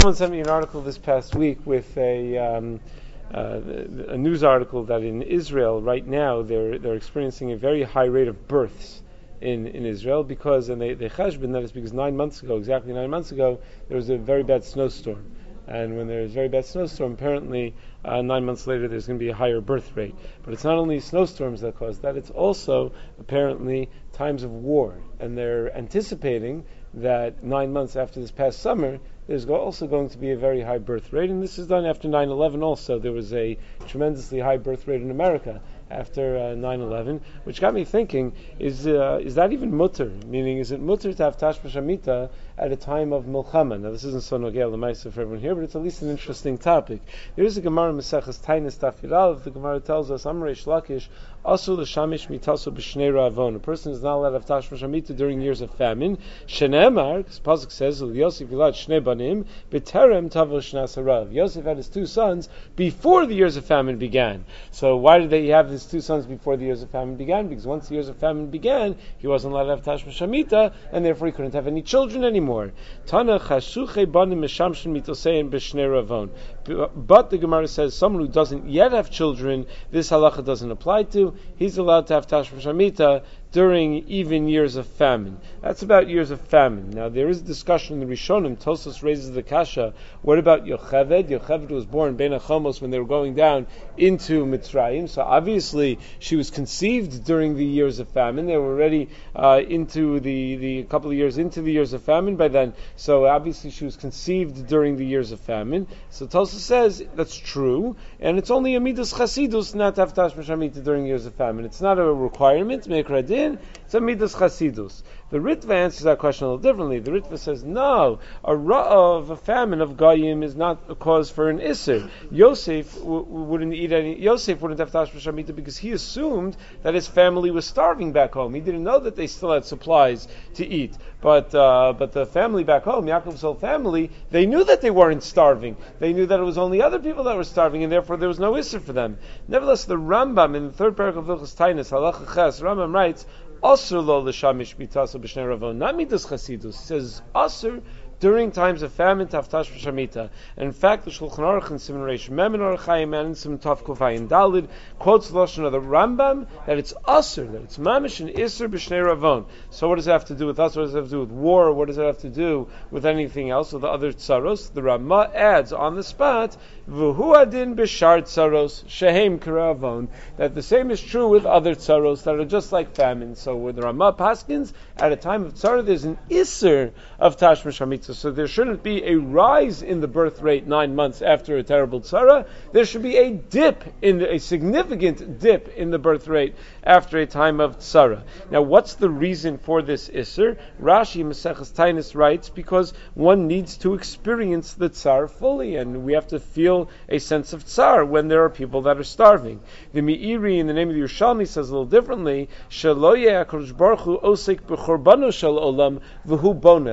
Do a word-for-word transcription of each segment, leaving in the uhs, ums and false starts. Someone sent me an article this past week with a, um, uh, a news article that in Israel right now they're they're experiencing a very high rate of births in, in Israel because, and they, they cheshbon that is because nine months ago, exactly nine months ago, there was a very bad snowstorm. And when there's a very bad snowstorm, apparently uh, nine months later there's going to be a higher birth rate. But it's not only snowstorms that cause that, it's also apparently times of war. And they're anticipating that nine months after this past summer, there's also going to be a very high birth rate. And this is done after nine eleven also. There was a tremendously high birth rate in America after uh, nine eleven, which got me thinking, is uh, is that even mutter? Meaning, is it mutter to have Tashbash Hamita at a time of Milchama? Now, this isn't so nogel l'maisa for everyone here, but it's at least an interesting topic. There is a Gemara Meseches Tainis Tafiralev. The Gemara tells us, Amrei Shlakish, also the Shamish Mitaso B'Shnei Ravon. A person is not allowed to have Tashbash Hamita during years of famine. Shenemar, because Pasuk says, Yosef Gilad Shnei Banim, B'Terem Tavo Shnas Harav. Yosef had his two sons before the years of famine began. So, why did they have this? His two sons before the years of famine began, because once the years of famine began, he wasn't allowed to have Tashbash Hamita, and therefore he couldn't have any children anymore. Tana Chashuche Banim Meshamshin Mitosein B'Shnei Ravon. But the Gemara says someone who doesn't yet have children, this halacha doesn't apply to. He's allowed to have Tashbash Hamita during even years of famine. That's about years of famine. Now, there is a discussion in the Rishonim. Tosfos raises the kasha. What about Yochaved? Yochaved was born Ben Achamos when they were going down into Mitzrayim. So, obviously, she was conceived during the years of famine. They were already uh, into the, the couple of years into the years of famine by then. So, obviously, she was conceived during the years of famine. So, Tosfos says that's true. And it's only a midas chasidus not to have Tashbash Hamita during years of famine. It's not a requirement. Meikra din. It's a midas chasidus. The Ritva answers that question a little differently. The Ritva says, no, a ra'ah of a famine of Goyim is not a cause for an Isser. Yosef w- wouldn't eat any, Yosef wouldn't have Tashbash Hamita because he assumed that his family was starving back home. He didn't know that they still had supplies to eat. But uh, but the family back home, Yaakov's whole family, they knew that they weren't starving. They knew that it was only other people that were starving, and therefore there was no Isser for them. Nevertheless, the Rambam, in the third paragraph of Hilchos Tainis, Halacha Ches, Rambam writes, Asr lo l'shamish b'taso b'shnei ravon. Not midas chasidus. It says asr during times of famine, tav tashbash hamita. And in fact, the Shulchan Aruch in Siman Reish Mem and Or Chaim and in Siman Tov Kufayim Dalid quotes the Lashon of the Rambam that it's asr, that it's mamish and isr b'shnei ravon. So what does it have to do with us? What does it have to do with war? What does it have to do with anything else? With the other tsaros? The Ramah adds on the spot v'hu adin b'shar tsaros shehem k'ravon, that the same is true with other tsaros that are just like famine. So with the Ramah paskins at a time of tsar, there's an isr of tashbash hamita. So there shouldn't be a rise in the birth rate nine months after a terrible tzara. There should be a dip, in a significant dip in the birth rate after a time of tzara. Now, what's the reason for this isser? Rashi Maseches Tainis writes, because one needs to experience the tzar fully, and we have to feel a sense of tzar when there are people that are starving. The Mi'iri, in the name of the Yerushalmi, says a little differently,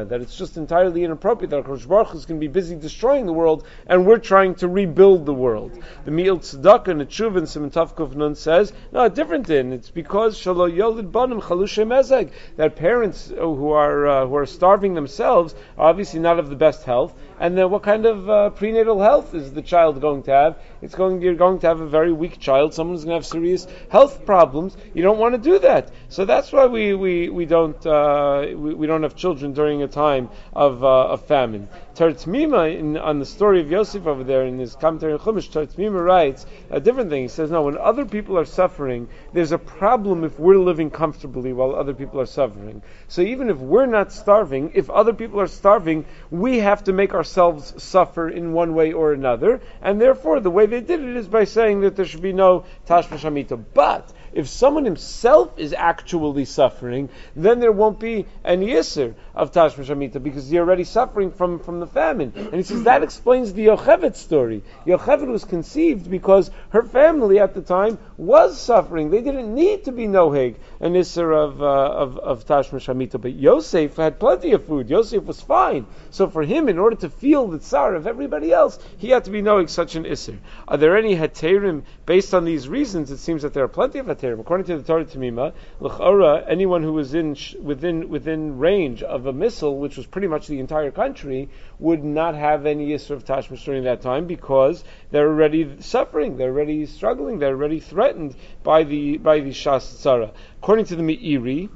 that it's just entirely inappropriate that HaKadosh Baruch Hu is going to be busy destroying the world, and we're trying to rebuild the world. The Me'il Tzedakah and the Tshuva in Siman Tov Kuf Nun says, no, different in it's because Shelo Yolid Banim Chalushei Mezeg, that parents who are uh, who are starving themselves are obviously not of the best health, and then what kind of uh, prenatal health is the child going to have? It's going you're going to have a very weak child. Someone's going to have serious health problems. You don't want to do that. So that's why we we we don't uh, we, we don't have children during a time of uh, of famine. Teretz Mima, on the story of Yosef over there in his commentary on Chumash, Teretz Mima writes a different thing. He says, no, when other people are suffering, there's a problem if we're living comfortably while other people are suffering. So even if we're not starving, if other people are starving, we have to make ourselves suffer in one way or another, and therefore the way they did it is by saying that there should be no Tashbash Hamita. But if someone himself is actually suffering, then there won't be any Yisr of Tashbash Hamita because they're already suffering from, from the famine. And he says that explains the Yocheved story. Yocheved was conceived because her family at the time was suffering. They didn't need to be noheg, an Yisr of, uh, of, of Tashbash Hamita. But Yosef had plenty of food. Yosef was fine. So for him, in order to feel the tzar of everybody else, he had to be noheg such an Yisr. Are there any heterim based on these reasons? It seems that there are plenty of heterim. According to the Torah Tamima, L'chora, anyone who was in sh- within within range of a missile, which was pretty much the entire entire country would not have any Yisr of Tashmish during that time, because they're already suffering, they're already struggling, they're already threatened by the by the Shas Tzara. According to the Mi'iri,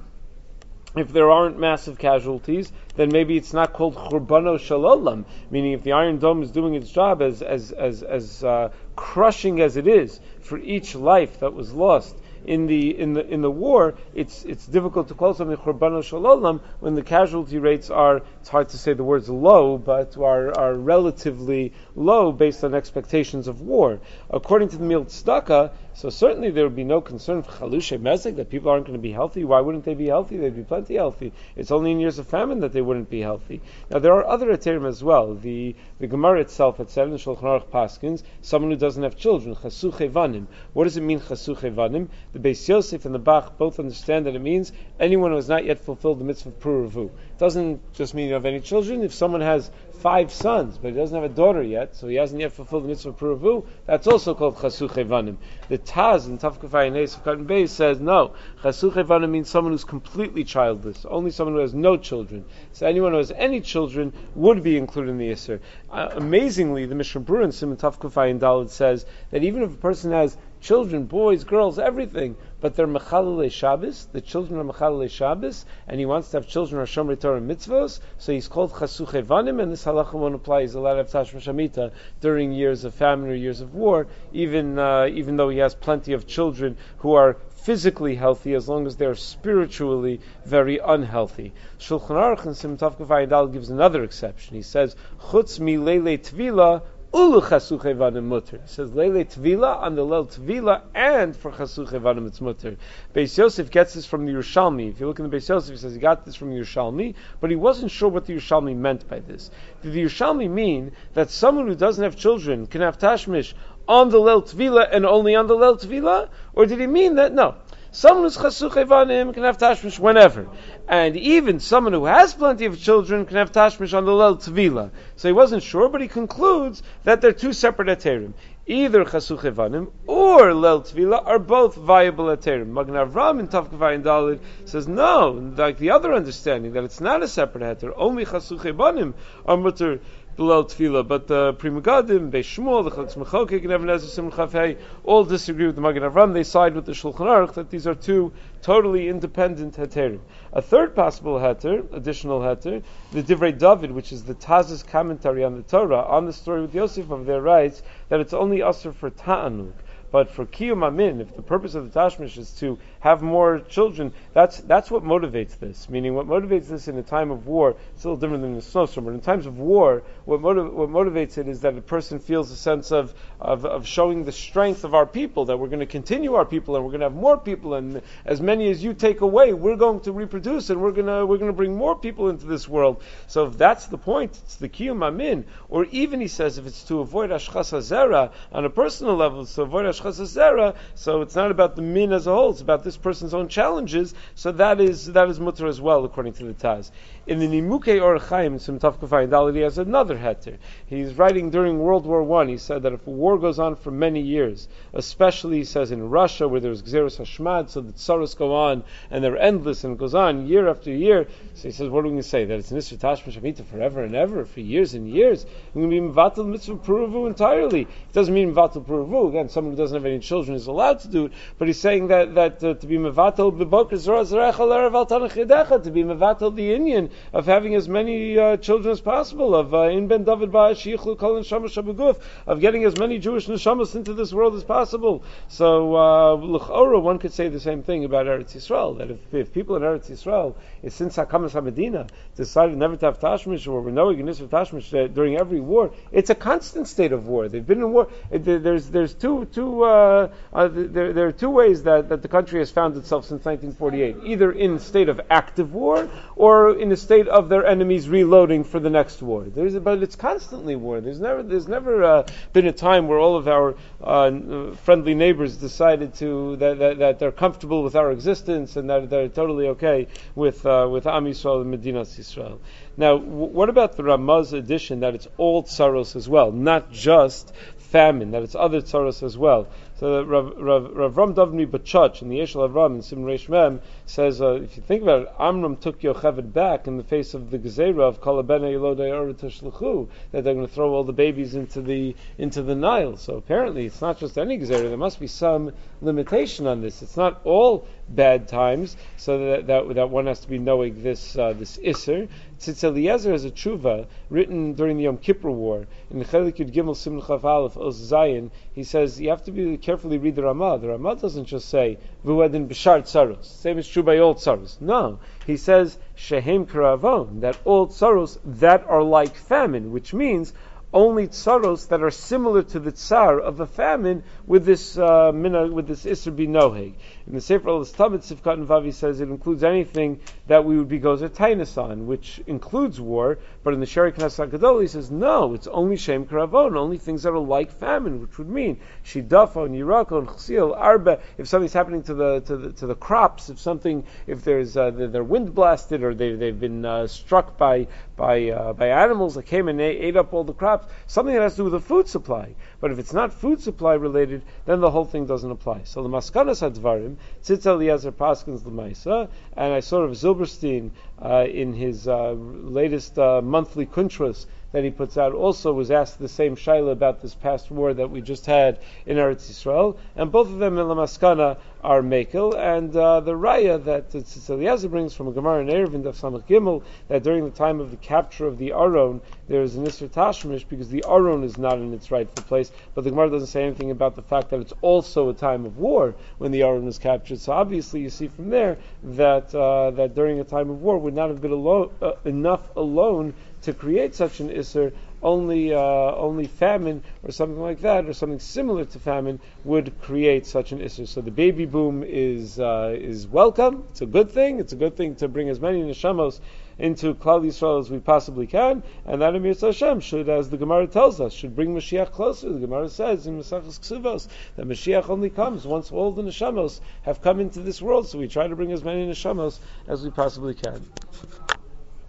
if there aren't massive casualties, then maybe it's not called Churbano Shalolam, meaning if the Iron Dome is doing its job as as as as uh, crushing as it is for each life that was lost in the in the in the war, it's it's difficult to call something Churbano Shalolam when the casualty rates are, it's hard to say the words low, but are are relatively low based on expectations of war. According to the Mil Tzedakah, so certainly there would be no concern of Chalushe Mezek that people aren't going to be healthy. Why wouldn't they be healthy? They'd be plenty healthy. It's only in years of famine that they wouldn't be healthy. Now there are other Eterim as well. The the Gemara itself at seven in Shulchan Aruch Paskins, someone who doesn't have children, Chasu Chevanim. What does it mean, Chasu Chevanim? The Beis Yosef and the Bach both understand that it means anyone who has not yet fulfilled the mitzvah of Puruvu. It doesn't just mean you have any children. If someone has five sons, but he doesn't have a daughter yet, so he hasn't yet fulfilled the mitzvah of Puruvu, that's also called Chasu Chevanim. The Taz in Tafkafai Nes of Cotton Bay says, no, Chasu Chevanim means someone who's completely childless, only someone who has no children. So anyone who has any children would be included in the Yisr. Uh, amazingly, the Mishra Bruins in Tafkafai and Dalad says that even if a person has children, boys, girls, everything, but they're Mechalele Shabbos, the children are Mechalele Shabbos, and he wants to have children or Shomrei Torah mitzvos, so he's called Chasu Chevanim, and this halacha won't apply. He's allowed to have Tashmish Hamita during years of famine or years of war, even uh, even though he has plenty of children who are physically healthy, as long as they are spiritually very unhealthy. Shulchan Aruch in Sim Tov Kuf Ayin Dal gives another exception. He says, Chutz mi lele tvila, Ulu Chasu Chevanim Mutter. It says Leile Tvila on the Leil Tvila, and for Chasu Chevanim it's Mutter. Beis Yosef gets this from the Yerushalmi. If you look in the Beis Yosef, he says he got this from the Yerushalmi, but he wasn't sure what the Yerushalmi meant by this. Did the Yerushalmi mean that someone who doesn't have children can have Tashmish on the Leil Tvila and only on the Leil Tvila? Or did he mean that? No. Someone who's Chasu Chevanim can have Tashmish whenever. And even someone who has plenty of children can have Tashmish on the Leil Tvila. So he wasn't sure, but he concludes that they're two separate Eterim. Either Chasu Chevanim or Leil Tvila are both viable Eterim. Magen Avram in Tav Kuf Ayin Daled says, no, like the other understanding, that it's not a separate Eter. Only Chasu Chevanim are Mutter Leil Tvila, but the Primogadim, Beis Shmuel, the Chochmas Chochok, and Even Ezer Simon Chafei all disagree with the Magen Avram. They side with the Shulchan Aruch that these are two totally independent heterim. A third possible heter, additional heter, the Divrei David, which is the Taz's commentary on the Torah, on the story with Yosef over there, writes that it's only usher for ta'anug. But for Kiyum Amin, if the purpose of the Tashmish is to have more children, that's that's what motivates this. Meaning, what motivates this in a time of war, it's a little different than the snowstorm, but in times of war, what, motiv- what motivates it is that a person feels a sense of, of, of showing the strength of our people, that we're going to continue our people, and we're going to have more people, and as many as you take away, we're going to reproduce, and we're going to we're going to bring more people into this world. So if that's the point, it's the Kiyum Amin. Or even, he says, if it's to avoid Ashchas HaZerah on a personal level, it's to avoid Ashchas so it's not about the min as a whole, it's about this person's own challenges, so that is that is mutter as well, according to the Taz. In the Nimuke or Chaim, Sim Tov Kuf Ayin Daled, he has another heter. He's writing during World War One. He said that if a war goes on for many years, especially, he says, in Russia, where there's Gzeros Hashmad, so the tsaros go on, and they're endless, and it goes on year after year, so he says, what are we going to say? That it's Nisr Tashmish Hamita forever and ever, for years and years? We're going to be Mvatel Mitzvah Puruvu entirely. It doesn't mean Mvatel Puruvu. Again, someone who doesn't have any children is allowed to do it, but he's saying that that uh, to be mevatel b'boker zora zarecha l'arav altanach yedecha, to be mevatel the inyan of having as many uh, children as possible, of uh, in ben David ba'ash yichlu kol neshama shabaguf, of getting as many Jewish neshamas into this world as possible. So uh, l'chora one could say the same thing about Eretz Yisrael, that if, if people in Eretz Yisrael, is since Hakamas Hamedina decided never to have Tashmish, or we're knowing Nisr Tashmish during every war, it's a constant state of war. They've been in war. There's there's two two. Uh, uh, there, there are two ways that, that the country has found itself since nineteen forty-eight, either in a state of active war or in a state of their enemies reloading for the next war. There's, but it's constantly war. There's never there's never uh, been a time where all of our uh, friendly neighbors decided to that, that, that they're comfortable with our existence and that they're totally okay with uh, with Am Yisrael and Medina's Israel. Now, w- what about the Ramah's addition that it's all tsaros as well, not just famine, that it's other tsaros as well? So Rav Avram Davni B'chach in the Eshel Avram in Sim Reish Mem says, uh, if you think about it, Amram took Yochaved back in the face of the Gezerah of Kol Bnei Elodei Eretz Tishluchu, that they're going to throw all the babies into the into the Nile. So apparently it's not just any Gezerah. There must be some limitation on this. It's not all bad times, so that that, that one has to be knowing this uh, this Isser. Tzitz Eliezer has a tshuva written during the Yom Kippur War in Chelik Yud Gimel Simon Chaf Aleph Oz Zayin. He says you have to be carefully read the Ramah. The Ramah doesn't just say V'uadin B'shar Tzaros. Same is true by all Tzaros. No, he says Shehem Karavon, that all Tzaros that are like famine, which means only tsaros that are similar to the tsar of a famine with this uh, mina, with this iser b'noheg. In the Sefer al-Stamid Sivkat and Vavi says it includes anything that we would be gozer tainis on, which includes war. But in the Sharei Knesset Ha-Gadol he says no, it's only shem karavon, only things that are like famine, which would mean shidafon, yirakon, chsil, arba. If something's happening to the to the to the crops, if something, if there's uh, they're wind blasted or they they've been uh, struck by by uh, by animals that came and ate up all the crops. Something that has to do with the food supply. But if it's not food supply related, then the whole thing doesn't apply. So the Maskanas Advarim, Tzitz Eliezer Paskins L'Maisa, and I saw Rav Zilberstein uh, in his uh, latest uh, monthly Kuntras that he puts out, also was asked the same shaila about this past war that we just had in Eretz Yisrael, and both of them in La Maskana are Mekel, and uh, the Raya that Tzitz Eliezer brings from a Gemara in Erevin Daf Samach Gimel, that during the time of the capture of the Aron, there is an Isser Tashmish, because the Aron is not in its rightful place, but the Gemara doesn't say anything about the fact that it's also a time of war when the Aron is captured, so obviously you see from there that uh, that during a time of war would not have been alo- uh, enough alone to create such an Isser. Only uh, only famine or something like that, or something similar to famine, would create such an Isser. So the baby boom is uh, is welcome. It's a good thing. It's a good thing to bring as many neshamos into Klal Yisrael as we possibly can, and that Amir Hashem should, as the Gemara tells us, should bring Mashiach closer. The Gemara says in Maseches Kesuvos that Mashiach only comes once all the neshamos have come into this world, so we try to bring as many neshamos as we possibly can.